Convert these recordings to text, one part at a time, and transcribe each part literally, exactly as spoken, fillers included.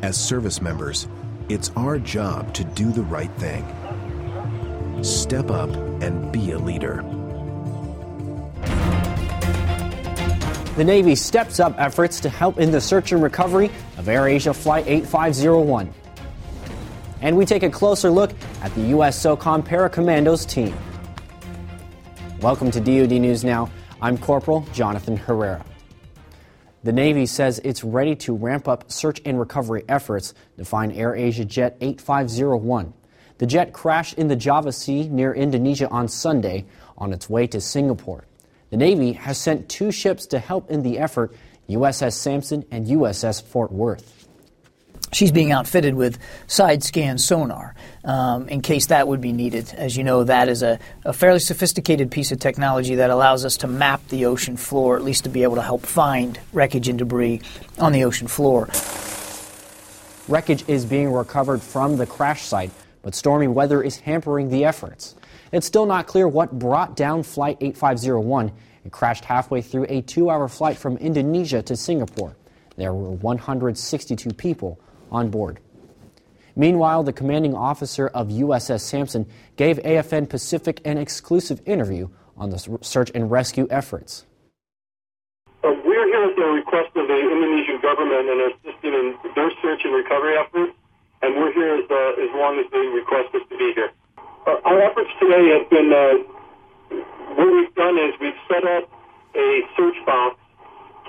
As service members, it's our job to do the right thing. Step up and be a leader. The Navy steps up efforts to help in the search and recovery of AirAsia Flight eighty-five oh one. And we take a closer look at the U S SOCOM Para-Commandos team. Welcome to D O D News Now. I'm Corporal Jonathan Herrera. The Navy says it's ready to ramp up search and recovery efforts to find AirAsia Jet eighty-five oh one. The jet crashed in the Java Sea near Indonesia on Sunday on its way to Singapore. The Navy has sent two ships to help in the effort, U S S Sampson and U S S Fort Worth. She's being outfitted with side-scan sonar um, in case that would be needed. As you know, that is a, a fairly sophisticated piece of technology that allows us to map the ocean floor, at least to be able to help find wreckage and debris on the ocean floor. Wreckage is being recovered from the crash site, but stormy weather is hampering the efforts. It's still not clear what brought down Flight eighty-five oh one. It crashed halfway through a two-hour flight from Indonesia to Singapore. There were one hundred sixty-two people on board. Meanwhile, the commanding officer of U S S Sampson gave A F N Pacific an exclusive interview on the search and rescue efforts. Uh, we're here at the request of the Indonesian government and assisting in their search and recovery efforts, and we're here as, uh, as long as they request us to be here. Our efforts today have been, uh, what we've done is we've set up a search box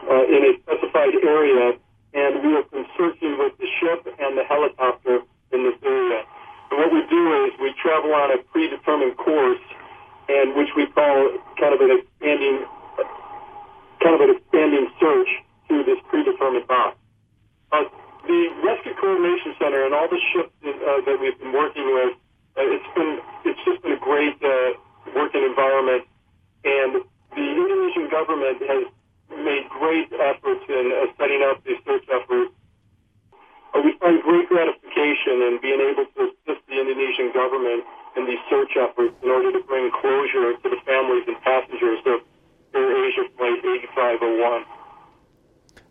uh, in a specified area, and we have been searching with the ship and the helicopter in this area. And what we do is we travel on a predetermined course, and which we call kind of an expanding, kind of an expanding search through this predetermined box. Uh, the Rescue Coordination Center and all the ships uh, that we've been working with, It's been, it's just been a great uh, working environment, and the Indonesian government has made great efforts in uh, setting up these search efforts. Uh, we find great gratification in being able to assist the Indonesian government in these search efforts in order to bring closure to the families and passengers of AirAsia Flight eighty-five oh one.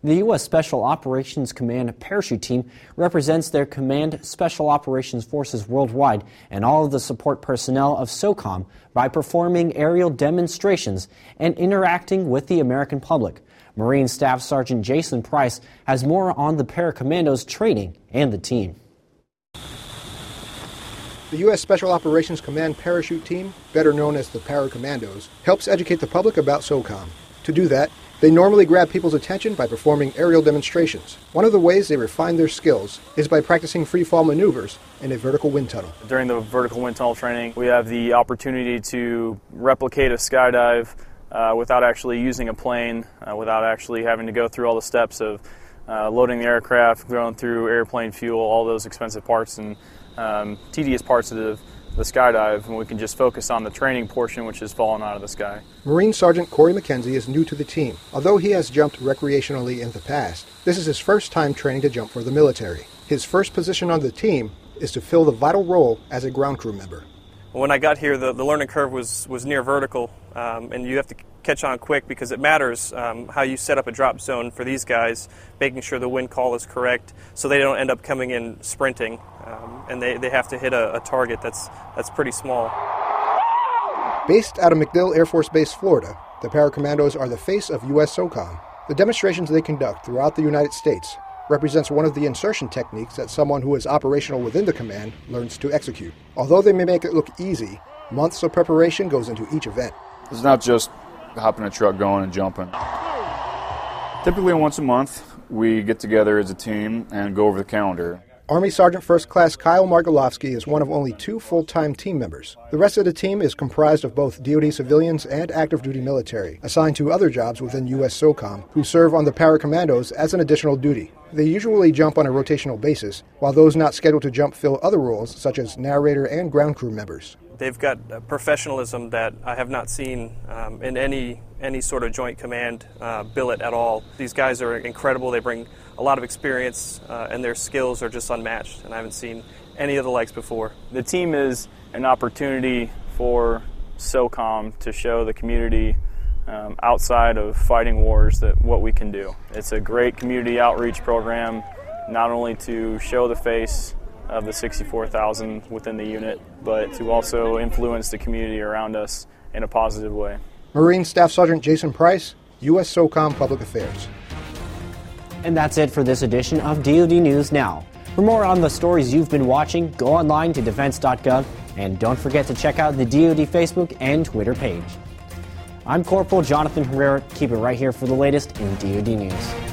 The U S. Special Operations Command Parachute Team represents their command special operations forces worldwide and all of the support personnel of SOCOM by performing aerial demonstrations and interacting with the American public. Marine Staff Sergeant Jason Price has more on the Para-Commandos training and the team. The U S. Special Operations Command Parachute Team, better known as the Para-Commandos, helps educate the public about SOCOM. To do that, they normally grab people's attention by performing aerial demonstrations. One of the ways they refine their skills is by practicing free-fall maneuvers in a vertical wind tunnel. During the vertical wind tunnel training, we have the opportunity to replicate a skydive uh, without actually using a plane, uh, without actually having to go through all the steps of uh, loading the aircraft, going through airplane fuel, all those expensive parts and um, tedious parts of the the skydive, and we can just focus on the training portion, which is falling out of the sky. Marine Sergeant Corey McKenzie is new to the team. Although he has jumped recreationally in the past, this is his first time training to jump for the military. His first position on the team is to fill the vital role as a ground crew member. When I got here, the, the learning curve was, was near vertical, um, and you have to catch on quick because it matters um, how you set up a drop zone for these guys, making sure the wind call is correct so they don't end up coming in sprinting. Um, and they, they have to hit a, a target that's that's pretty small. Based out of MacDill Air Force Base, Florida, the Para-Commandos are the face of U S. SOCOM. The demonstrations they conduct throughout the United States represents one of the insertion techniques that someone who is operational within the command learns to execute. Although they may make it look easy, months of preparation goes into each event. It's not just hopping a truck, going and jumping. Typically once a month, we get together as a team and go over the calendar. Army Sergeant First Class Kyle Margolovsky is one of only two full-time team members. The rest of the team is comprised of both D O D civilians and active-duty military, assigned to other jobs within U S. SOCOM, who serve on the Para-Commandos as an additional duty. They usually jump on a rotational basis, while those not scheduled to jump fill other roles, such as narrator and ground crew members. They've got professionalism that I have not seen um, in any any sort of joint command uh, billet at all. These guys are incredible. They bring a lot of experience, uh, and their skills are just unmatched, and I haven't seen any of the likes before. The team is an opportunity for SOCOM to show the community um, outside of fighting wars that what we can do. It's a great community outreach program not only to show the face of the sixty-four thousand within the unit, but to also influence the community around us in a positive way. Marine Staff Sergeant Jason Price, U S SOCOM Public Affairs. And that's it for this edition of D O D News Now. For more on the stories you've been watching, go online to defense dot gov, and don't forget to check out the D O D Facebook and Twitter page. I'm Corporal Jonathan Herrera. Keep it right here for the latest in D O D News.